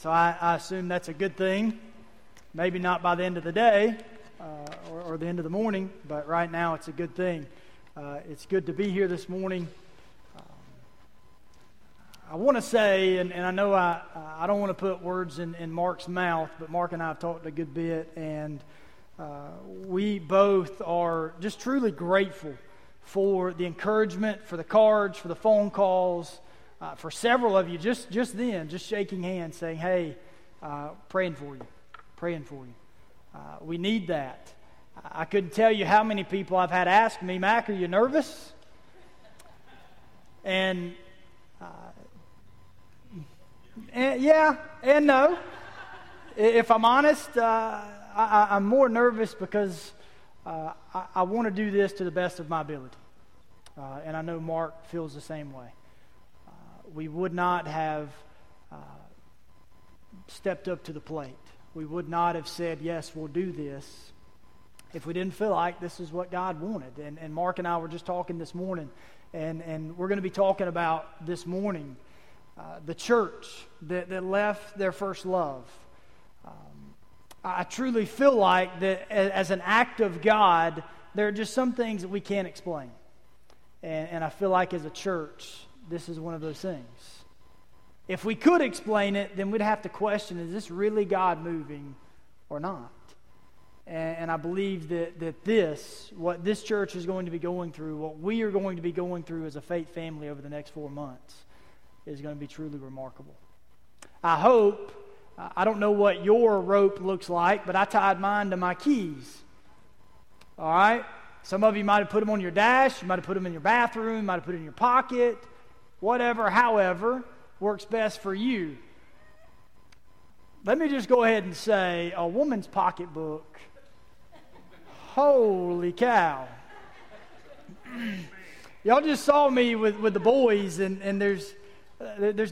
So I assume that's a good thing. Maybe not by the end of the day or the end of the morning, but right now it's a good thing. It's good to be here this morning. I want to say, and I know I don't want to put words in Mark's mouth, but Mark and I have talked a good bit, and we both are just truly grateful for the encouragement, for the cards, for the phone calls, for several of you just then, just shaking hands, saying, hey, praying for you. We need that. I couldn't tell you how many people I've had ask me, Mac, are you nervous? And yeah, and no. If I'm honest, I'm more nervous because I want to do this to the best of my ability. And I know Mark feels the same way. We would not have stepped up to the plate. We would not have said, yes, we'll do this, if we didn't feel like this is what God wanted. And Mark and I were just talking this morning, and we're going to be talking about this morning the church that left their first love. I truly feel like that as an act of God, there are just some things that we can't explain. And I feel like as a church, this is one of those things. If we could explain it, then we'd have to question, is this really God moving or not? And I believe that what this church is going to be going through, what we are going to be going through as a faith family over the next 4 months is going to be truly remarkable. I hope. I don't know what your rope looks like, but I tied mine to my keys. All right? Some of you might have put them on your dash. You might have put them in your bathroom. You might have put it in your pocket. Whatever, however, works best for you. Let me just go ahead and say, a woman's pocketbook, holy cow. Y'all just saw me with the boys, and there's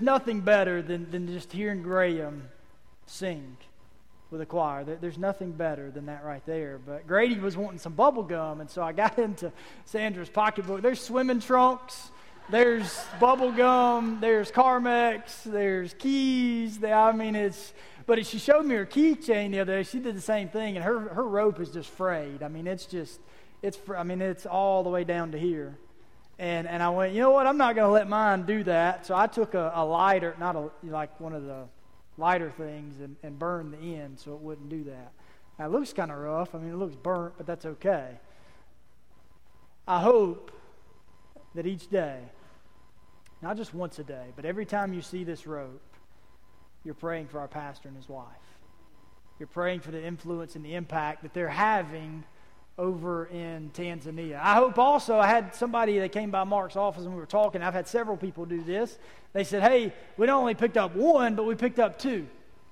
nothing better than just hearing Graham sing with a choir. There's nothing better than that right there. But Grady was wanting some bubble gum, and so I got into Sandra's pocketbook. There's swimming trunks, there's bubble gum, there's Carmex, there's keys. But she showed me her keychain the other day. She did the same thing, and her rope is just frayed. It's all the way down to here. And I went, you know what? I'm not going to let mine do that. So I took a lighter, like one of the lighter things, and burn the end so it wouldn't do that. Now, it looks kind of rough. It looks burnt, but that's okay. I hope that each day, not just once a day, but every time you see this rope, you're praying for our pastor and his wife. You're praying for the influence and the impact that they're having over in Tanzania. I hope also, I had somebody that came by Mark's office and we were talking. I've had several people do this. They said, hey, we not only picked up one, but we picked up two.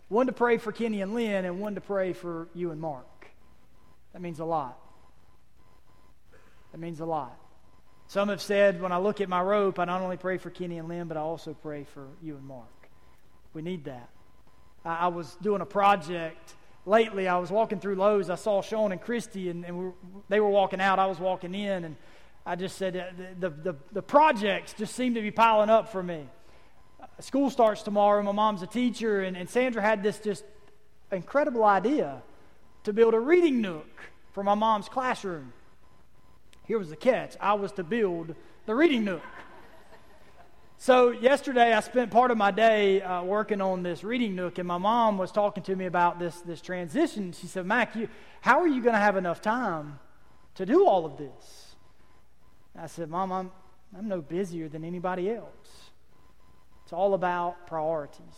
One to pray for Kenny and Lynn, and one to pray for you and Mark. That means a lot. That means a lot. Some have said, when I look at my rope, I not only pray for Kenny and Lynn, but I also pray for you and Mark. We need that. I was doing a project lately. I was walking through Lowe's. I saw Sean and Christy, and they were walking out. I was walking in, and I just said, the projects just seem to be piling up for me. School starts tomorrow. My mom's a teacher, and Sandra had this just incredible idea to build a reading nook for my mom's classroom. Here was the catch. I was to build the reading nook. So yesterday I spent part of my day working on this reading nook, and my mom was talking to me about this transition. She said, Mac, how are you going to have enough time to do all of this? And I said, Mom, I'm no busier than anybody else. It's all about priorities.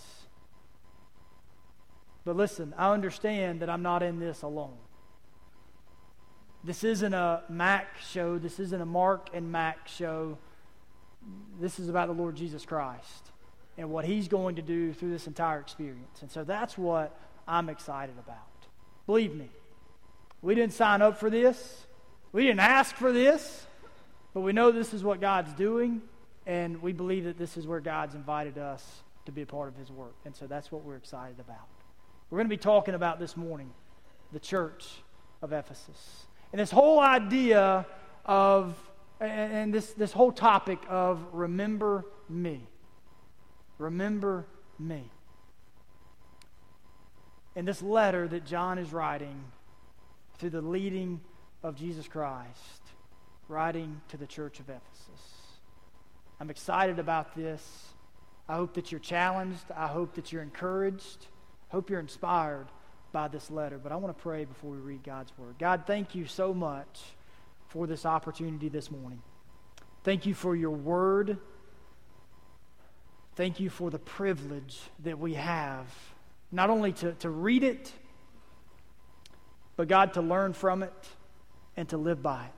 But listen, I understand that I'm not in this alone. This isn't a Mac show. This isn't a Mark and Mac show. This is about the Lord Jesus Christ and what he's going to do through this entire experience. And so that's what I'm excited about. Believe me, we didn't sign up for this. We didn't ask for this. But we know this is what God's doing, and we believe that this is where God's invited us to be a part of his work. And so that's what we're excited about. We're going to be talking about this morning the church of Ephesus. And this whole idea of and this whole topic of remember me. Remember me. in this letter that John is writing through the leading of Jesus Christ, writing to the church of Ephesus. I'm excited about this. I hope that you're challenged. I hope that you're encouraged. I hope you're inspired by this letter. But I want to pray before we read God's word. God, thank you so much for this opportunity this morning. Thank you for your word. Thank you for the privilege that we have, not only to read it, but God, to learn from it and to live by it.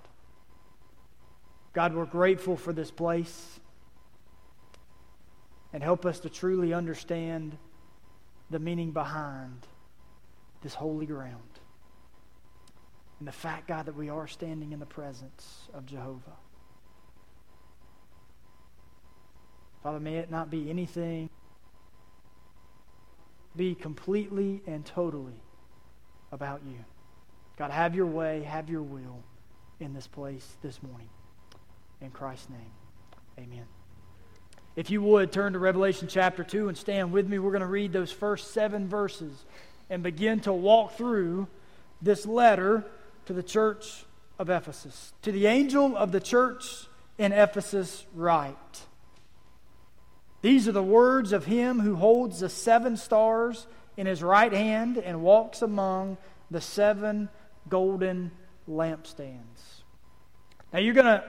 God, we're grateful for this place, and help us to truly understand the meaning behind this holy ground and the fact, God, that we are standing in the presence of Jehovah. Father, may it not be anything, be completely and totally about you. God, have your way, have your will in this place this morning. In Christ's name, amen. If you would, turn to Revelation chapter 2 and stand with me. We're going to read those first 7 verses and begin to walk through this letter to the church of Ephesus. To the angel of the church in Ephesus write, these are the words of him who holds the 7 stars in his right hand and walks among the 7 golden lampstands. Now you're going to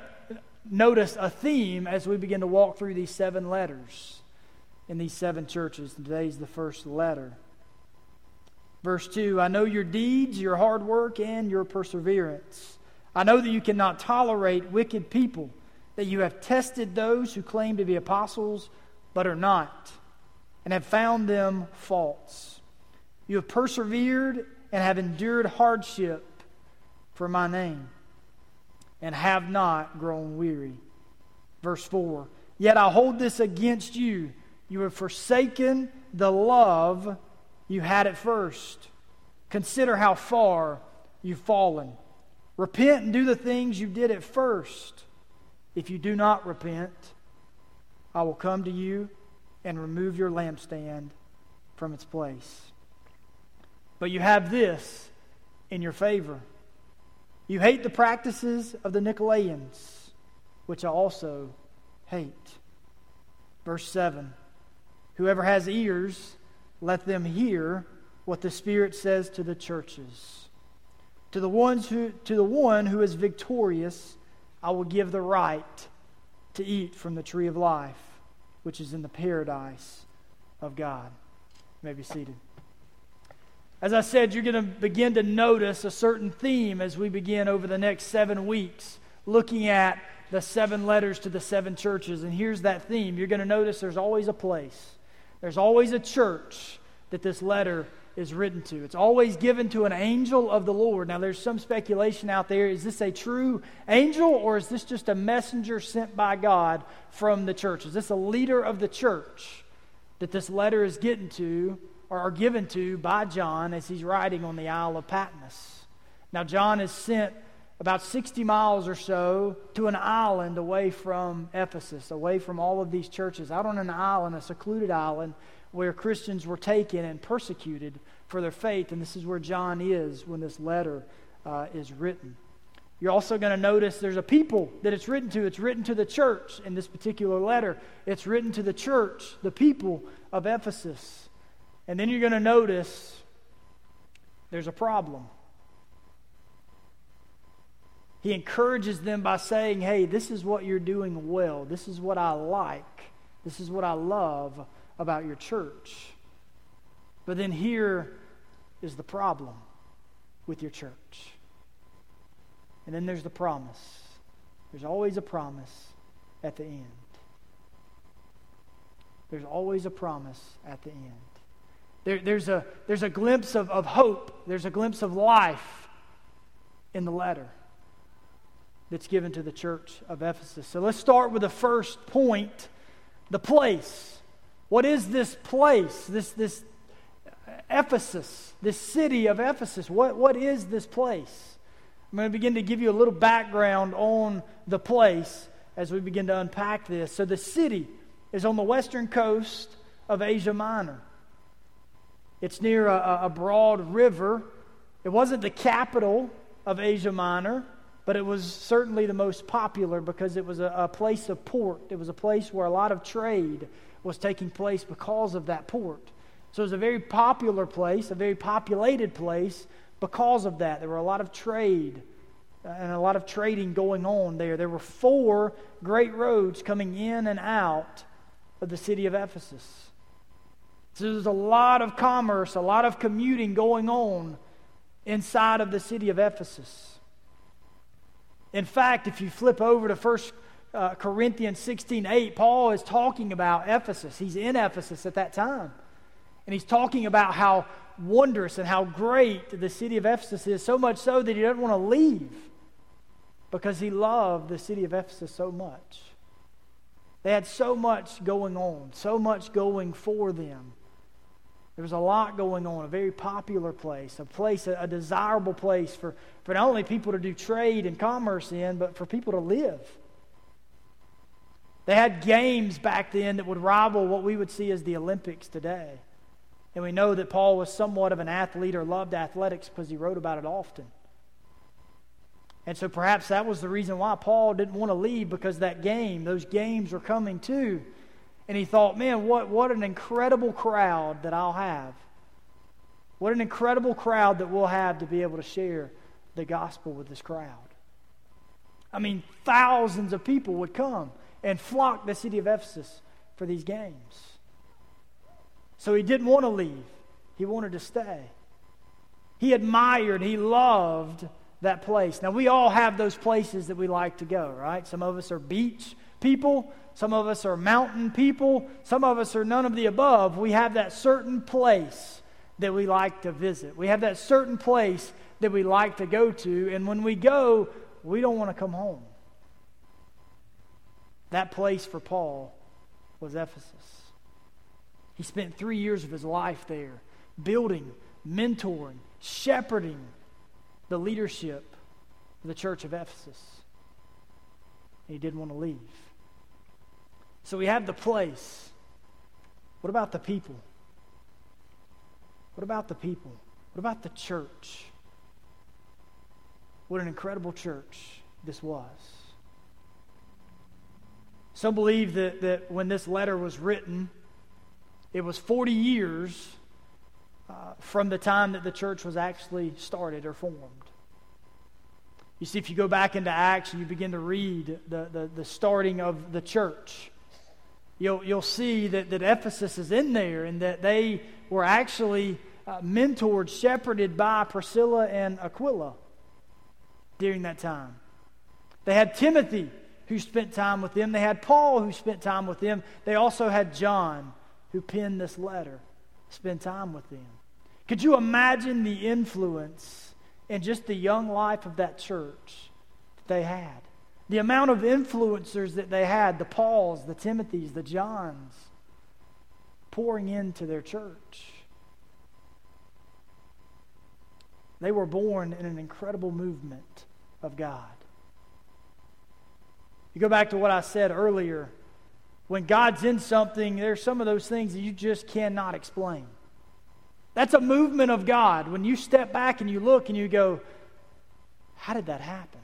notice a theme as we begin to walk through these 7 letters in these 7 churches. Today's the first letter. Verse 2, I know your deeds, your hard work, and your perseverance. I know that you cannot tolerate wicked people, that you have tested those who claim to be apostles but are not, and have found them false. You have persevered and have endured hardship for my name, and have not grown weary. Verse 4, yet I hold this against you. You have forsaken the love you had at first. Consider how far you've fallen. Repent and do the things you did at first. If you do not repent, I will come to you and remove your lampstand from its place. But you have this in your favor. You hate the practices of the Nicolaitans, which I also hate. Verse 7, whoever has ears, let them hear what the Spirit says to the churches. To the one who is victorious, I will give the right to eat from the tree of life, which is in the paradise of God. You may be seated. As I said, you're going to begin to notice a certain theme as we begin over the next 7 weeks, looking at the 7 letters to the 7 churches. And here's that theme. You're going to notice there's always a place. There's always a church that this letter is written to. It's always given to an angel of the Lord. Now, there's some speculation out there. Is this a true angel, or is this just a messenger sent by God from the church? Is this a leader of the church that this letter is getting to, or are given to by John as he's writing on the Isle of Patmos? Now, John is sent about 60 miles or so to an island away from Ephesus, away from all of these churches, out on an island, a secluded island, where Christians were taken and persecuted for their faith. And this is where John is when this letter is written. You're also going to notice there's a people that it's written to. It's written to the church in this particular letter. It's written to the church, the people of Ephesus. And then you're going to notice there's a problem. He encourages them by saying, hey, this is what you're doing well. This is what I like. This is what I love about your church. But then here is the problem with your church. And then there's the promise. There's always a promise at the end. There's always a promise at the end. There's a glimpse of hope. There's a glimpse of life in the letter that's given to the church of Ephesus. So let's start with the first point, the place. What is this place, this Ephesus, this city of Ephesus? What is this place? I'm going to begin to give you a little background on the place as we begin to unpack this. So the city is on the western coast of Asia Minor. It's near a broad river. It wasn't the capital of Asia Minor, but it was certainly the most popular because it was a place of port. It was a place where a lot of trade was taking place because of that port. So it was a very popular place, a very populated place because of that. There were a lot of trade and a lot of trading going on there. There were 4 great roads coming in and out of the city of Ephesus. So there's a lot of commerce, a lot of commuting going on inside of the city of Ephesus. In fact, if you flip over to 1 Corinthians 16:8, Paul is talking about Ephesus. He's in Ephesus at that time. And he's talking about how wondrous and how great the city of Ephesus is, so much so that he doesn't want to leave because he loved the city of Ephesus so much. They had so much going on, so much going for them. There was a lot going on, a very popular place, a desirable place for not only people to do trade and commerce in, but for people to live. They had games back then that would rival what we would see as the Olympics today. And we know that Paul was somewhat of an athlete or loved athletics because he wrote about it often. And so perhaps that was the reason why Paul didn't want to leave, because that game, those games were coming too. And he thought, man, what an incredible crowd that I'll have. What an incredible crowd that we'll have to be able to share the gospel with this crowd. I mean, thousands of people would come and flock the city of Ephesus for these games. So he didn't want to leave. He wanted to stay. He admired, he loved that place. Now, we all have those places that we like to go, right? Some of us are beach people. Some of us are mountain people. Some of us are none of the above. We have that certain place that we like to visit. We have that certain place that we like to go to. And when we go, we don't want to come home. That place for Paul was Ephesus. He spent 3 years of his life there, building, mentoring, shepherding the leadership of the church of Ephesus. And he didn't want to leave. So we have the place. What about the people? What about the people? What about the church? What an incredible church this was. Some believe that when this letter was written, it was 40 years from the time that the church was actually started or formed. You see, if you go back into Acts and you begin to read the starting of the church, you'll see that Ephesus is in there, and that they were actually mentored, shepherded by Priscilla and Aquila during that time. They had Timothy, who spent time with them. They had Paul, who spent time with them. They also had John, who penned this letter, spent time with them. Could you imagine the influence in just the young life of that church that they had? The amount of influencers that they had, the Pauls, the Timothys, the Johns, pouring into their church. They were born in an incredible movement of God. You go back to what I said earlier. When God's in something, there's some of those things that you just cannot explain. That's a movement of God. When you step back and you look and you go, how did that happen?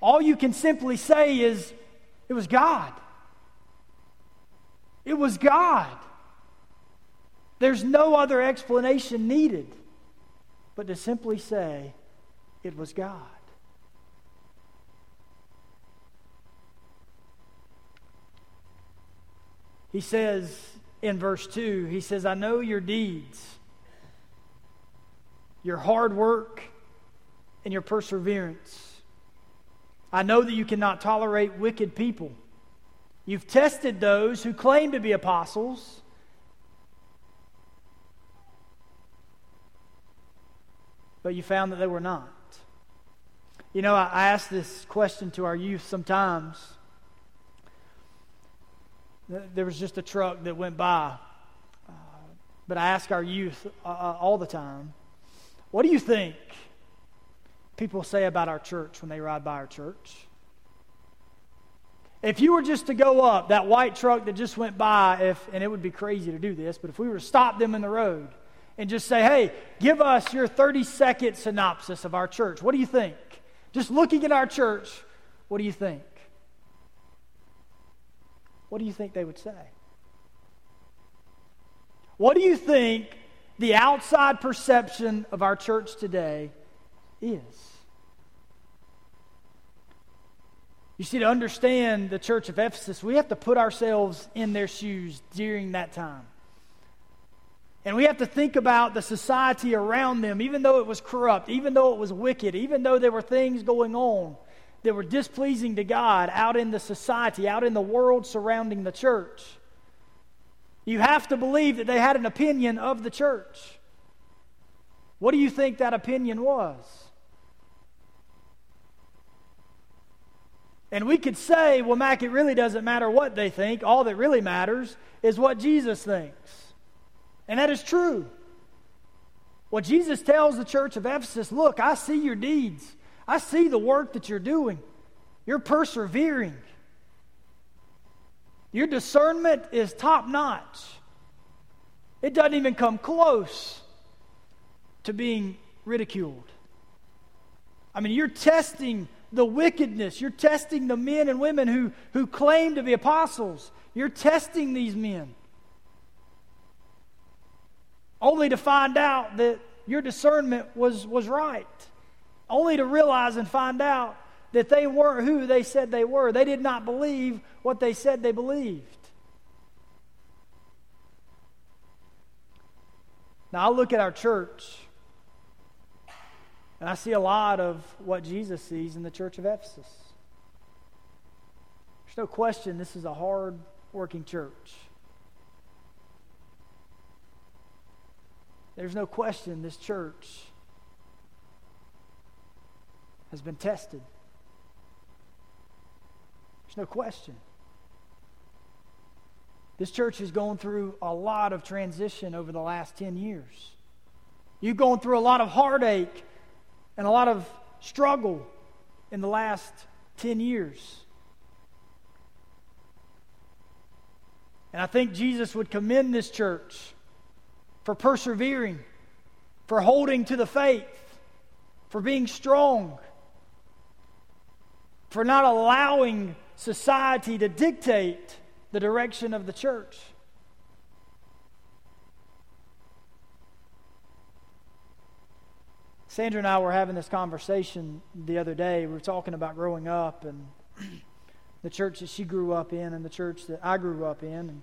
All you can simply say is, it was God. It was God. There's no other explanation needed but to simply say, it was God. He says in verse 2, he says, I know your deeds, your hard work, and your perseverance. I know that you cannot tolerate wicked people. You've tested those who claim to be apostles but you found that they were not. You know, I ask this question to our youth sometimes. There was just a truck that went by. But I ask our youth all the time, what do you think people say about our church when they ride by our church? If you were just to go up, that white truck that just went by, and it would be crazy to do this, but if we were to stop them in the road and just say, hey, give us your 30-second synopsis of our church. What do you think? Just looking at our church, what do you think? What do you think they would say? What do you think the outside perception of our church today is? You see, to understand the church of Ephesus, we have to put ourselves in their shoes during that time. And we have to think about the society around them, even though it was corrupt, even though it was wicked, even though there were things going on that were displeasing to God out in the society, out in the world surrounding the church. You have to believe that they had an opinion of the church. What do you think that opinion was? And we could say, well, Mac, it really doesn't matter what they think. All that really matters is what Jesus thinks. And that is true. Well, Jesus tells the church of Ephesus, look, I see your deeds. I see the work that you're doing. You're persevering. Your discernment is top-notch. It doesn't even come close to being ridiculed. I mean, you're testing the wickedness. You're testing the men and women who claim to be apostles. You're testing these men, only to find out that your discernment was right. Only to realize and find out that they weren't who they said they were. They did not believe what they said they believed. Now I look at our church, and I see a lot of what Jesus sees in the church of Ephesus. There's no question this is a hard-working church. There's no question this church has been tested. There's no question. This church has gone through a lot of transition over the last 10 years. You've gone through a lot of heartache and a lot of struggle in the last 10 years. And I think Jesus would commend this church for persevering, for holding to the faith, for being strong, for not allowing society to dictate the direction of the church. Sandra and I were having this conversation the other day. We were talking about growing up and the church that she grew up in and the church that I grew up in. And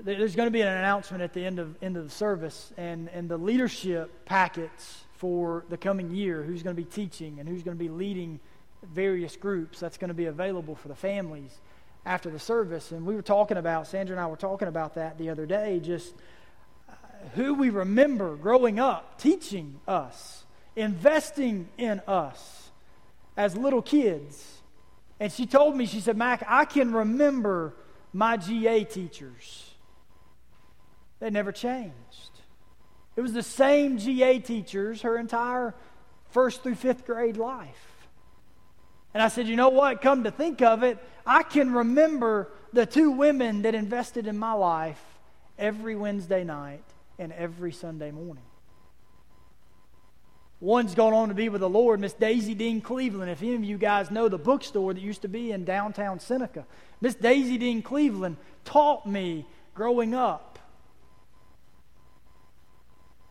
there's going to be an announcement at the end of the service and the leadership packets for the coming year, who's going to be teaching and who's going to be leading various groups. That's going to be available for the families after the service. And we were talking about, Sandra and I were talking about that the other day, just who we remember growing up, teaching us, investing in us as little kids. And she told me, she said, Mac, I can remember my GA teachers. They never changed. It was the same GA teachers her entire first through fifth grade life. And I said, you know what? Come to think of it, I can remember the two women that invested in my life every Wednesday night and every Sunday morning. One's gone on to be with the Lord, Miss Daisy Dean Cleveland. If any of you guys know the bookstore that used to be in downtown Seneca, Miss Daisy Dean Cleveland taught me growing up.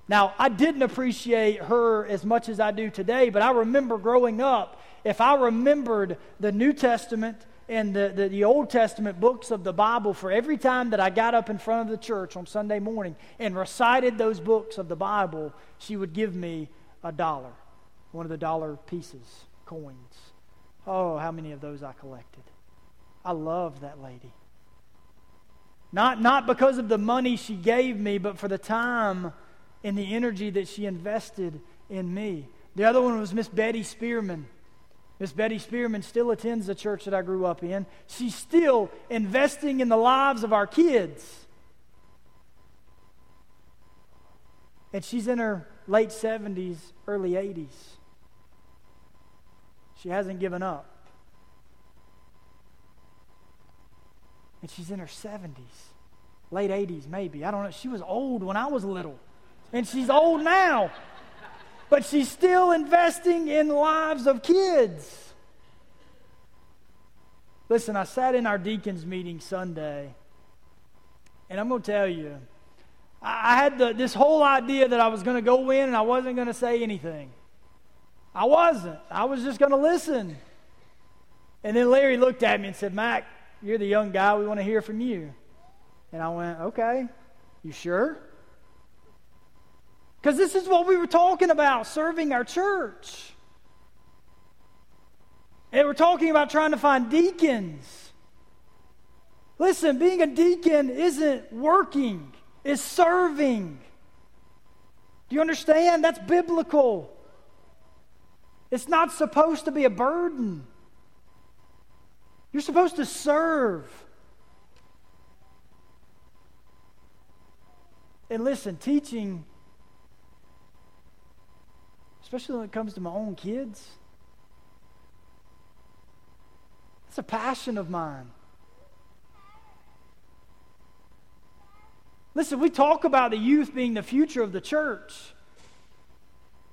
Now, I didn't appreciate her as much as I do today, but I remember growing up, if I remembered the New Testament and the Old Testament books of the Bible for every time that I got up in front of the church on Sunday morning and recited those books of the Bible, she would give me $1, one of the dollar pieces, coins. Oh, how many of those I collected. I loved that lady. Not because of the money she gave me, but for the time and the energy that she invested in me. The other one was Miss Betty Spearman. Miss Betty Spearman still attends the church that I grew up in. She's still investing in the lives of our kids. And she's in her late 70s, early 80s. She hasn't given up. and she's in her 70s, late 80s maybe. I don't know. She was old when I was little, and she's old now. But she's still investing in lives of kids. Listen, I sat in our deacons meeting Sunday, and I'm going to tell you, I had this whole idea that I was going to go in and I wasn't going to say anything. I wasn't. I was just going to listen. And then Larry looked at me and said, "Mac, you're the young guy. We want to hear from you." And I went, "Okay, you sure?" Because this is what we were talking about, serving our church. And we're talking about trying to find deacons. Listen, being a deacon isn't working. Is serving. Do you understand? That's biblical. It's not supposed to be a burden. You're supposed to serve. And listen, teaching, especially when it comes to my own kids, it's a passion of mine. Listen, we talk about the youth being the future of the church.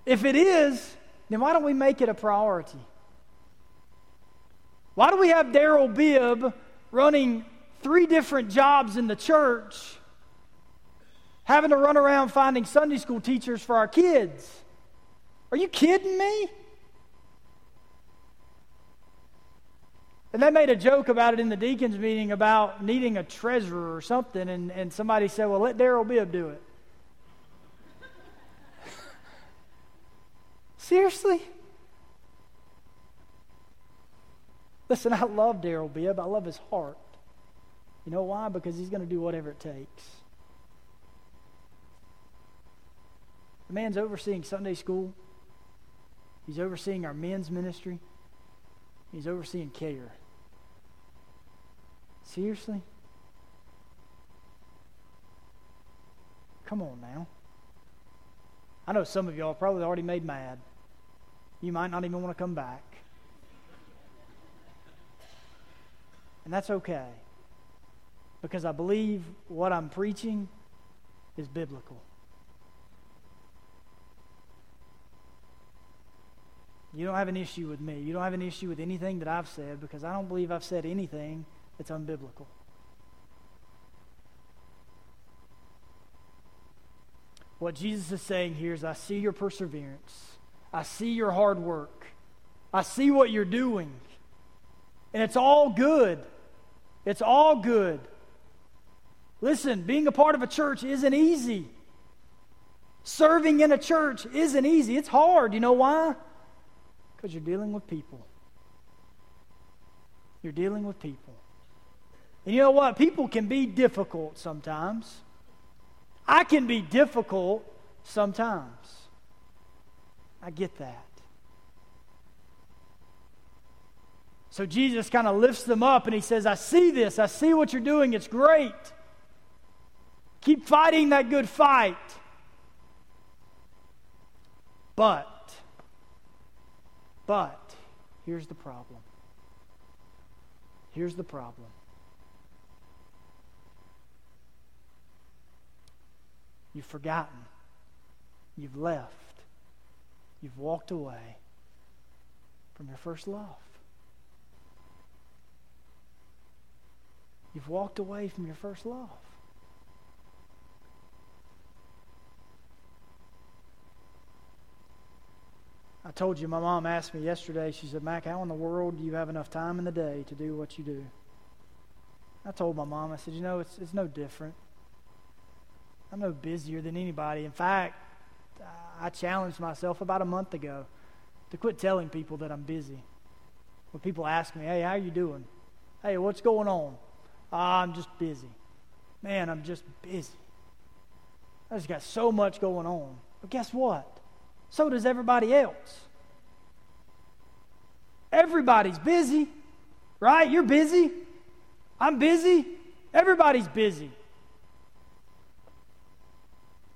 If it is, then why don't we make it a priority? Why do we have Daryl Bibb running 3 different jobs in the church, having to run around finding Sunday school teachers for our kids? Are you kidding me? And they made a joke about it in the deacons meeting about needing a treasurer or something, and somebody said, "Well, let Daryl Bibb do it." Seriously? Listen, I love Daryl Bibb. I love his heart. You know why? Because he's going to do whatever it takes. The man's overseeing Sunday school. He's overseeing our men's ministry. He's overseeing care. Seriously? Come on now. I know some of y'all probably already made mad. You might not even want to come back. And that's okay. Because I believe what I'm preaching is biblical. You don't have an issue with me. You don't have an issue with anything that I've said, because I don't believe I've said anything that's unbiblical. What Jesus is saying here is, I see your perseverance. I see your hard work. I see what you're doing. And it's all good. It's all good. Listen, being a part of a church isn't easy. Serving in a church isn't easy. It's hard. You know why? Because you're dealing with people. You're dealing with people. And you know what? People can be difficult sometimes. I can be difficult sometimes. I get that. So Jesus kind of lifts them up and he says, I see this. I see what you're doing. It's great. Keep fighting that good fight. But here's the problem. Here's the problem. You've forgotten. You've left. You've walked away from your first love. You've walked away from your first love. I told you, my mom asked me yesterday, she said, "Mac, how in the world do you have enough time in the day to do what you do?" I told my mom, I said, "You know, it's no different. I'm no busier than anybody. In fact, I challenged myself about a month ago to quit telling people that I'm busy. When people ask me, "Hey, how are you doing?" "Hey, what's going on?" "I'm just busy. Man, I'm just busy. I just got so much going on." But guess what? So does everybody else. Everybody's busy, right? You're busy. I'm busy. Everybody's busy.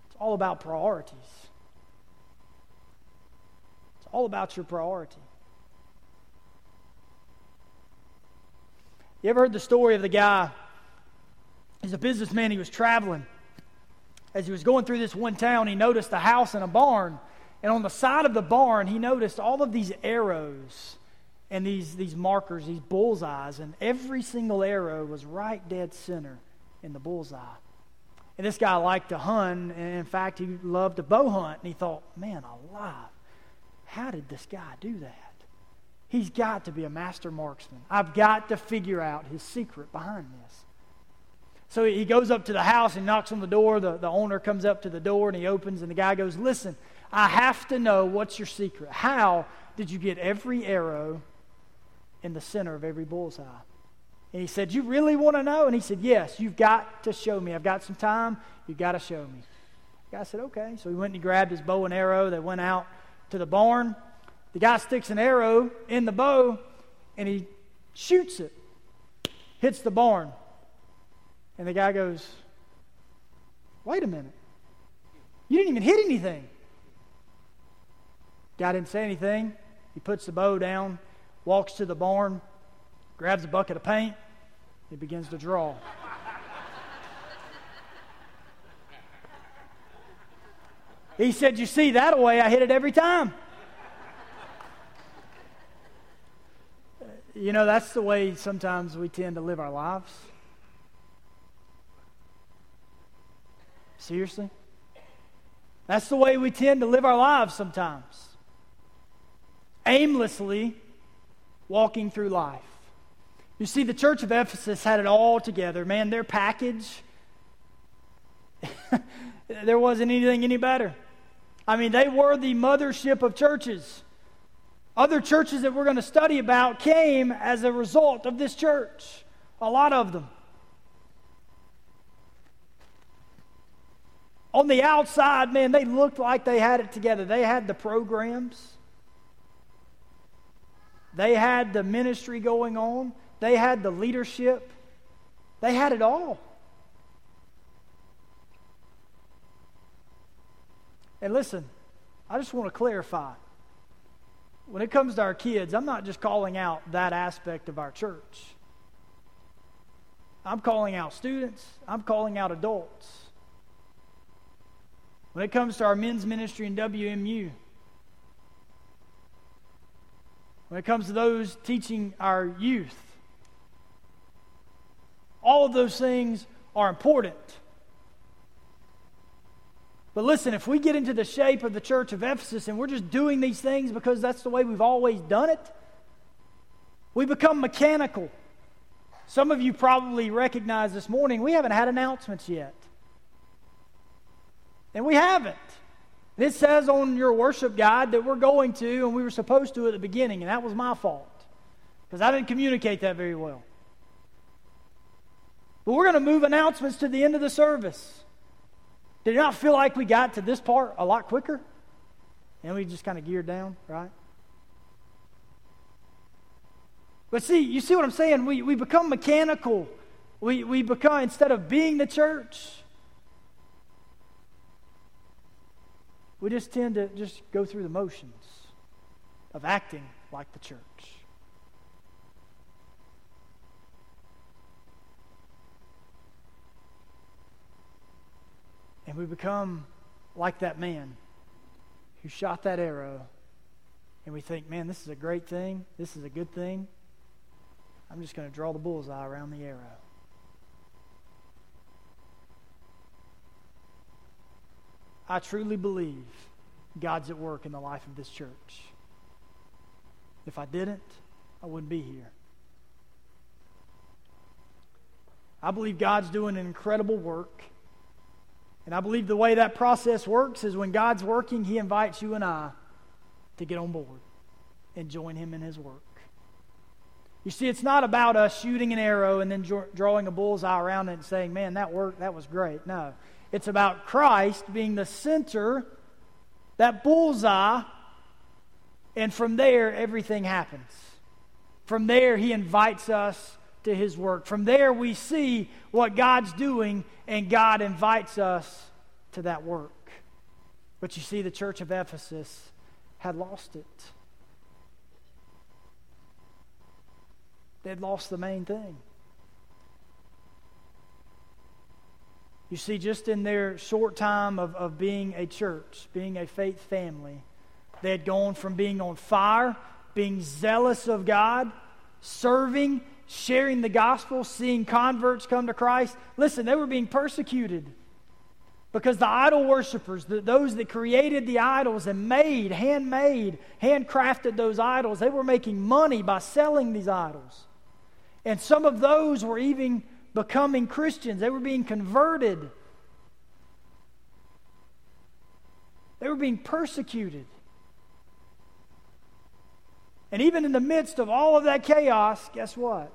It's all about priorities. It's all about your priority. You ever heard the story of the guy As a businessman, he was traveling. As he was going through this one town, he noticed a house and a barn. And on the side of the barn, he noticed all of these arrows and these markers, these bullseyes. And every single arrow was right dead center in the bullseye. And this guy liked to hunt. And in fact, he loved to bow hunt. And he thought, man alive, how did this guy do that? He's got to be a master marksman. I've got to figure out his secret behind this. So he goes up to the house and knocks on the door. The owner comes up to the door and he opens, and the guy goes, listen, I have to know what's your secret. How did you get every arrow in the center of every bullseye? And he said, you really want to know? And he said, yes, you've got to show me. I've got some time. You've got to show me. The guy said, okay. So he went and he grabbed his bow and arrow. They went out to the barn. The guy sticks an arrow in the bow and he shoots it, hits the barn. And the guy goes, wait a minute. You didn't even hit anything. Guy didn't say anything. He puts the bow down, walks to the barn, grabs a bucket of paint, and begins to draw. He said, you see, that way I hit it every time. You know, that's the way sometimes we tend to live our lives. Seriously? That's the way we tend to live our lives sometimes. Aimlessly walking through life. You see, the church of Ephesus had it all together. Man, their package, there wasn't anything any better. I mean, they were the mothership of churches. Other churches that we're going to study about came as a result of this church. A lot of them. On the outside, man, they looked like they had it together. They had the programs. They had the ministry going on. They had the leadership. They had it all. And listen, I just want to clarify. When it comes to our kids, I'm not just calling out that aspect of our church. I'm calling out students. I'm calling out adults. When it comes to our men's ministry in WMU, when it comes to those teaching our youth, all of those things are important. But listen, if we get into the shape of the church of Ephesus and we're just doing these things because that's the way we've always done it, we become mechanical. Some of you probably recognize this morning, we haven't had announcements yet. And we haven't. It says on your worship guide that we're going to, and we were supposed to at the beginning, and that was my fault because I didn't communicate that very well. But we're going to move announcements to the end of the service. Did you not feel like we got to this part a lot quicker? And we just kind of geared down, right? But see, you see what I'm saying? We become mechanical. We become, instead of being the church, we just tend to just go through the motions of acting like the church. And we become like that man who shot that arrow, and we think, man, this is a great thing. This is a good thing. I'm just going to draw the bullseye around the arrow. I truly believe God's at work in the life of this church. If I didn't, I wouldn't be here. I believe God's doing an incredible work. And I believe the way that process works is when God's working, He invites you and I to get on board and join Him in His work. You see, it's not about us shooting an arrow and then drawing a bullseye around it and saying, man, that worked, that was great. No. It's about Christ being the center, that bullseye, and from there, everything happens. From there, He invites us to His work. From there, we see what God's doing, and God invites us to that work. But you see, the church of Ephesus had lost it. They'd lost the main thing. You see, just in their short time of being a church, being a faith family, they had gone from being on fire, being zealous of God, serving, sharing the gospel, seeing converts come to Christ. Listen, they were being persecuted because the idol worshipers, those that created the idols and handmade, handcrafted those idols, they were making money by selling these idols. And some of those were even becoming Christians. They were being converted. They were being persecuted. And even in the midst of all of that chaos, guess what?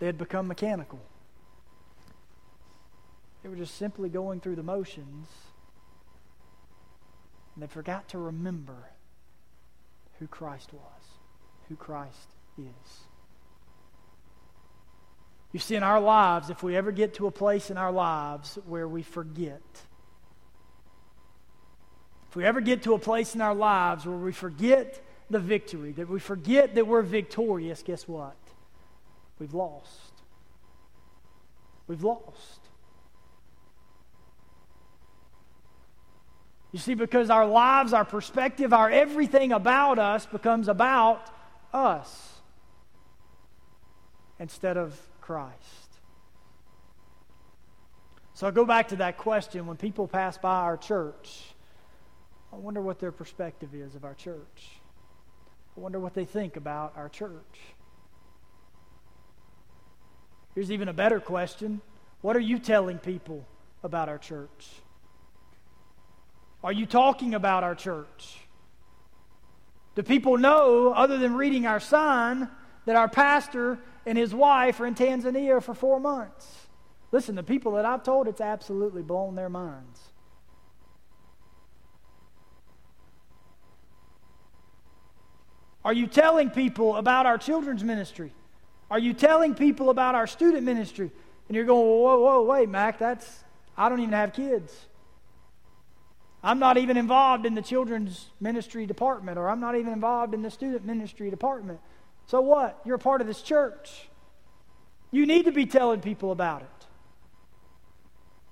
They had become mechanical. They were just simply going through the motions. And they forgot to remember who Christ was, who Christ is. You see, in our lives, if we ever get to a place in our lives where we forget, if we ever get to a place in our lives where we forget the victory, that we forget that we're victorious, guess what? We've lost. We've lost. You see, because our lives, our perspective, our everything about us becomes about us instead of Christ. So I go back to that question. When people pass by our church, I wonder what their perspective is of our church. I wonder what they think about our church. Here's even a better question. What are you telling people about our church? Are you talking about our church? Do people know, other than reading our sign, that our pastor and his wife are in Tanzania for 4 months? Listen, the people that I've told, it's absolutely blown their minds. Are you telling people about our children's ministry? Are you telling people about our student ministry? And you're going, whoa, wait, Mac, I don't even have kids. I'm not even involved in the children's ministry department, or I'm not even involved in the student ministry department. So what? You're a part of this church. You need to be telling people about it.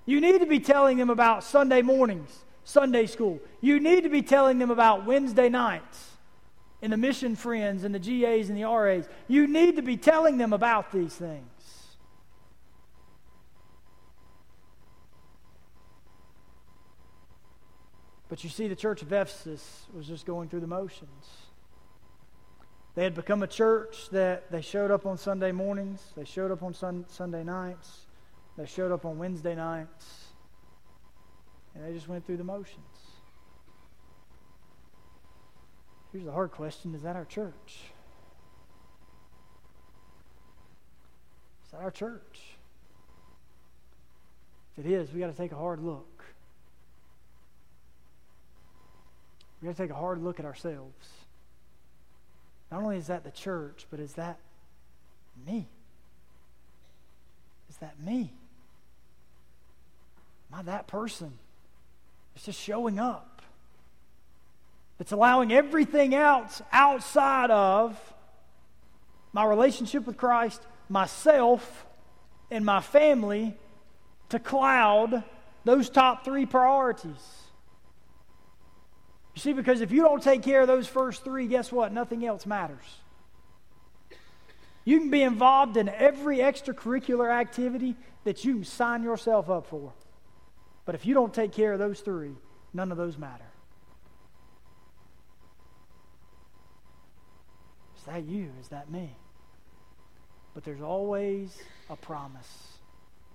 You need to be telling them about Sunday mornings, Sunday school. You need to be telling them about Wednesday nights and the mission friends and the GAs and the RAs. You need to be telling them about these things. But you see, the church of Ephesus was just going through the motions. They had become a church that they showed up on Sunday mornings, they showed up on Sunday nights, they showed up on Wednesday nights, and they just went through the motions. Here's the hard question: is that our church? Is that our church? If it is, we got to take a hard look. We've got to take a hard look at ourselves. Not only is that the church, but is that me? Is that me? Am I that person? It's just showing up. It's allowing everything else outside of my relationship with Christ, myself, and my family to cloud those top 3 priorities. You see, because if you don't take care of those first 3, guess what? Nothing else matters. You can be involved in every extracurricular activity that you sign yourself up for. But if you don't take care of those 3, none of those matter. Is that you? Is that me? But there's always a promise.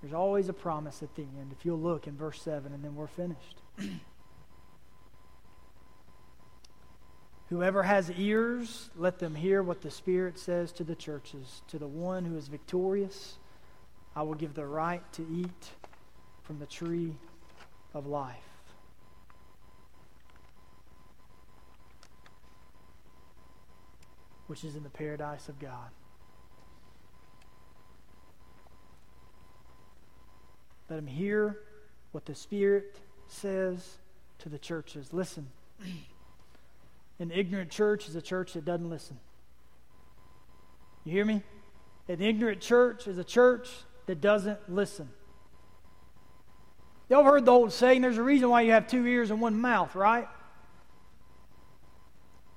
There's always a promise at the end. If you'll look in verse 7, and then we're finished. Whoever has ears, let them hear what the Spirit says to the churches. To the one who is victorious, I will give the right to eat from the tree of life. Which is in the paradise of God. Let them hear what the Spirit says to the churches. Listen. An ignorant church is a church that doesn't listen. You hear me? An ignorant church is a church that doesn't listen. Y'all have heard the old saying, there's a reason why you have two ears and one mouth, right?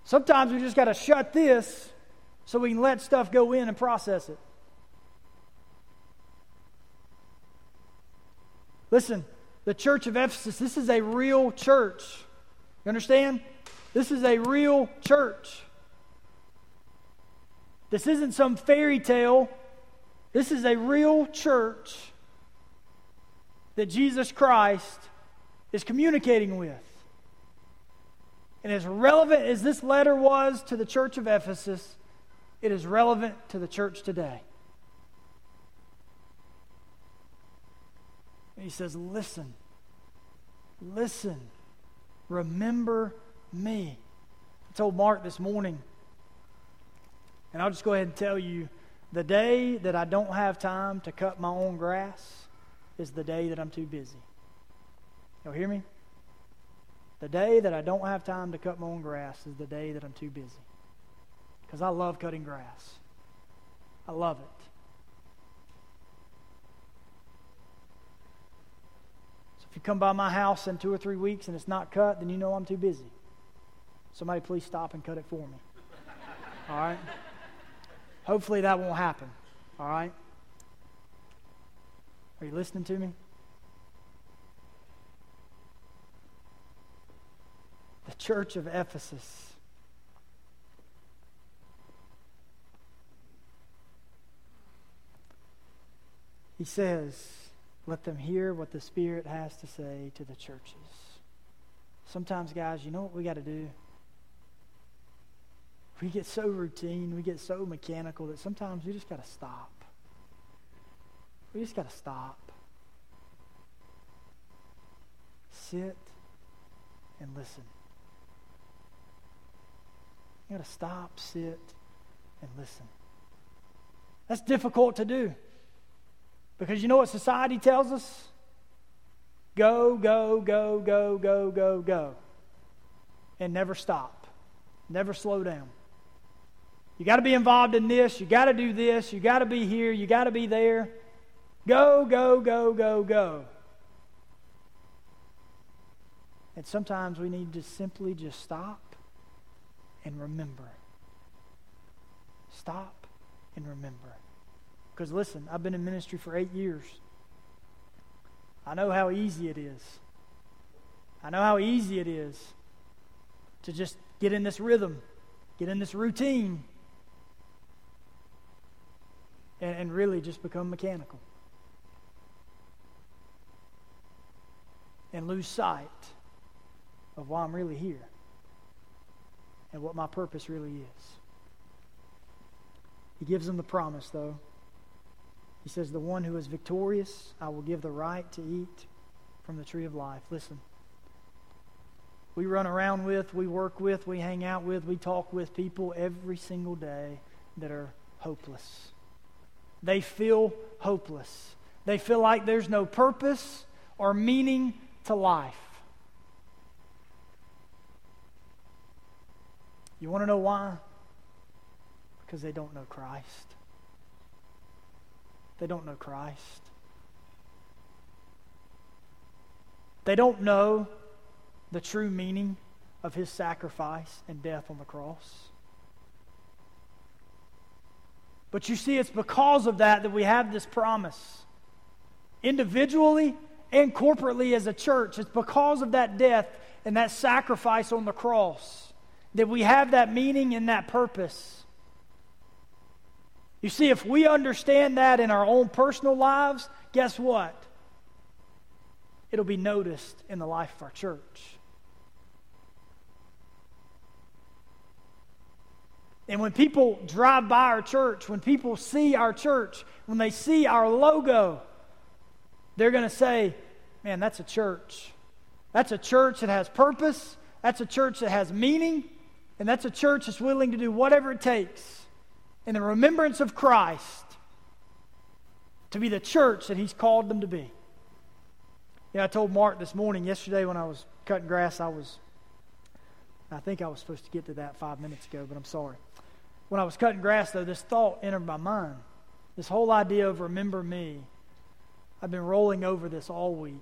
Sometimes we just got to shut this so we can let stuff go in and process it. Listen, the church of Ephesus, this is a real church. You understand? This is a real church. This isn't some fairy tale. This is a real church that Jesus Christ is communicating with. And as relevant as this letter was to the church of Ephesus, it is relevant to the church today. And he says, listen, remember me. I told Mark this morning, and I'll just go ahead and tell you, the day that I don't have time to cut my own grass is the day that I'm too busy. Y'all hear me? The day that I don't have time to cut my own grass is the day that I'm too busy. Because I love cutting grass. I love it. So if you come by my house in 2 or 3 weeks and it's not cut, then you know I'm too busy. Somebody please stop and cut it for me. All right? Hopefully that won't happen. All right? Are you listening to me? The church of Ephesus. He says, let them hear what the Spirit has to say to the churches. Sometimes, guys, you know what we got to do? We get so routine, we get so mechanical that sometimes we just got to stop. We just got to stop. Sit and listen. You got to stop, sit, and listen. That's difficult to do. Because you know what society tells us? Go, go, go, go, go, go, go. And never stop. Never slow down. You got to be involved in this. You got to do this. You got to be here. You got to be there. Go, go, go, go, go. And sometimes we need to simply just stop and remember. Stop and remember. Because listen, I've been in ministry for 8 years. I know how easy it is. I know how easy it is to just get in this rhythm, get in this routine, and really just become mechanical. And lose sight of why I'm really here and what my purpose really is. He gives them the promise, though. He says, the one who is victorious, I will give the right to eat from the tree of life. Listen, we run around with, we work with, we hang out with, we talk with people every single day that are hopeless. They feel hopeless. They feel like there's no purpose or meaning to life. You want to know why? Because they don't know Christ. They don't know Christ. They don't know the true meaning of His sacrifice and death on the cross. But you see, it's because of that that we have this promise. Individually and corporately as a church, it's because of that death and that sacrifice on the cross that we have that meaning and that purpose. You see, if we understand that in our own personal lives, guess what? It'll be noticed in the life of our church. And when people drive by our church, when people see our church, when they see our logo, they're going to say, man, that's a church. That's a church that has purpose. That's a church that has meaning. And that's a church that's willing to do whatever it takes in the remembrance of Christ to be the church that He's called them to be. Yeah, I told Mark this morning, yesterday when I was cutting grass, I think I was supposed to get to that 5 minutes ago, but I'm sorry. When I was cutting grass, though, this thought entered my mind. This whole idea of remember me. I've been rolling over this all week.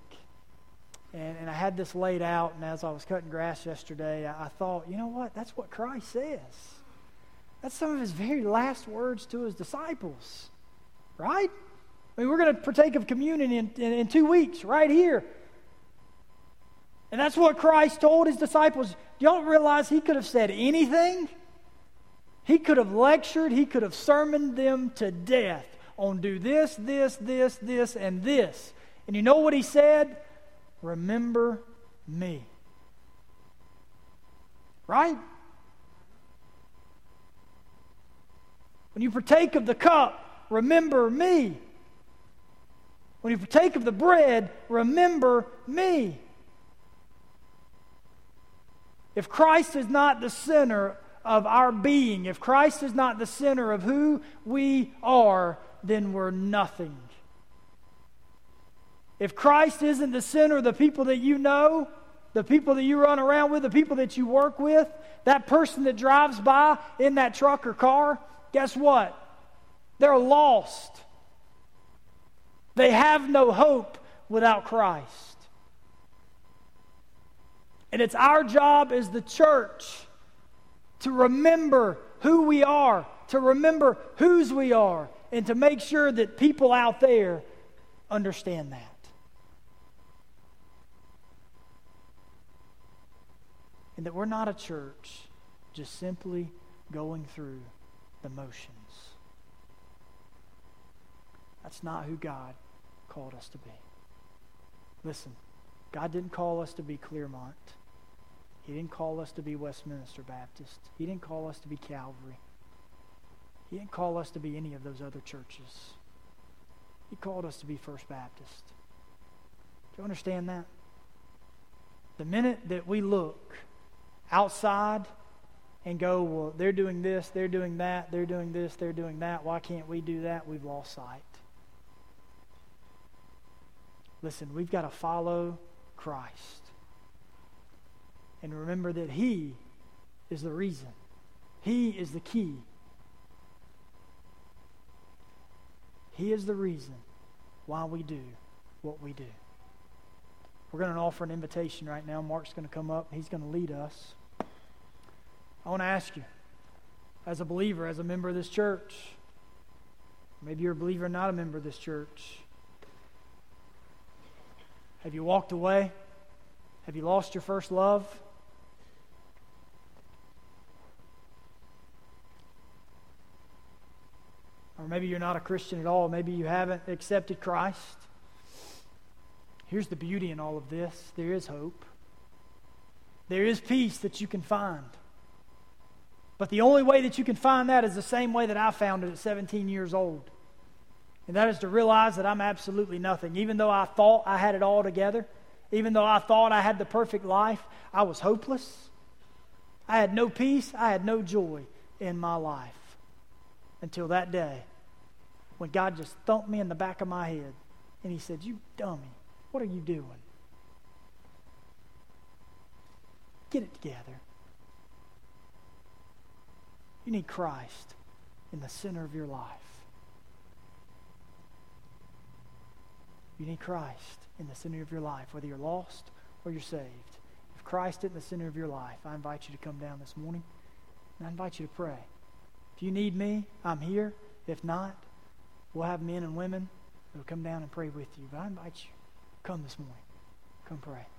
And I had this laid out, and as I was cutting grass yesterday, I thought, you know what? That's what Christ says. That's some of his very last words to his disciples, right? I mean, we're going to partake of communion in 2 weeks right here. And that's what Christ told his disciples. Y'all realize he could have said anything? He could have lectured, he could have sermoned them to death on do this, this, this, this, and this. And you know what he said? Remember me. Right? When you partake of the cup, remember me. When you partake of the bread, remember me. If Christ is not the center of our being, if Christ is not the center of who we are, then we're nothing. If Christ isn't the center of the people that you know, the people that you run around with, the people that you work with, that person that drives by in that truck or car, guess what? They're lost. They have no hope without Christ. And it's our job as the church to remember who we are, to remember whose we are, and to make sure that people out there understand that. And that we're not a church just simply going through the motions. That's not who God called us to be. Listen, God didn't call us to be Clearmont. He didn't call us to be Westminster Baptist. He didn't call us to be Calvary. He didn't call us to be any of those other churches. He called us to be First Baptist. Do you understand that? The minute that we look outside and go, well, they're doing this, they're doing that, they're doing this, they're doing that, why can't we do that? We've lost sight. Listen, we've got to follow Christ. And remember that He is the reason. He is the key. He is the reason why we do what we do. We're going to offer an invitation right now. Mark's going to come up. He's going to lead us. I want to ask you, as a believer, as a member of this church, maybe you're a believer and not a member of this church, have you walked away? Have you lost your first love? Or maybe you're not a Christian at all. Maybe you haven't accepted Christ. Here's the beauty in all of this. There is hope. There is peace that you can find. But the only way that you can find that is the same way that I found it at 17 years old. And that is to realize that I'm absolutely nothing. Even though I thought I had it all together, even though I thought I had the perfect life, I was hopeless. I had no peace. I had no joy in my life. Until that day when God just thumped me in the back of my head and He said, "You dummy, what are you doing? Get it together. You need Christ in the center of your life. You need Christ in the center of your life, whether you're lost or you're saved. If Christ is in the center of your life, I invite you to come down this morning and I invite you to pray. If you need me, I'm here. If not, we'll have men and women who will come down and pray with you. But I invite you, come this morning. Come pray.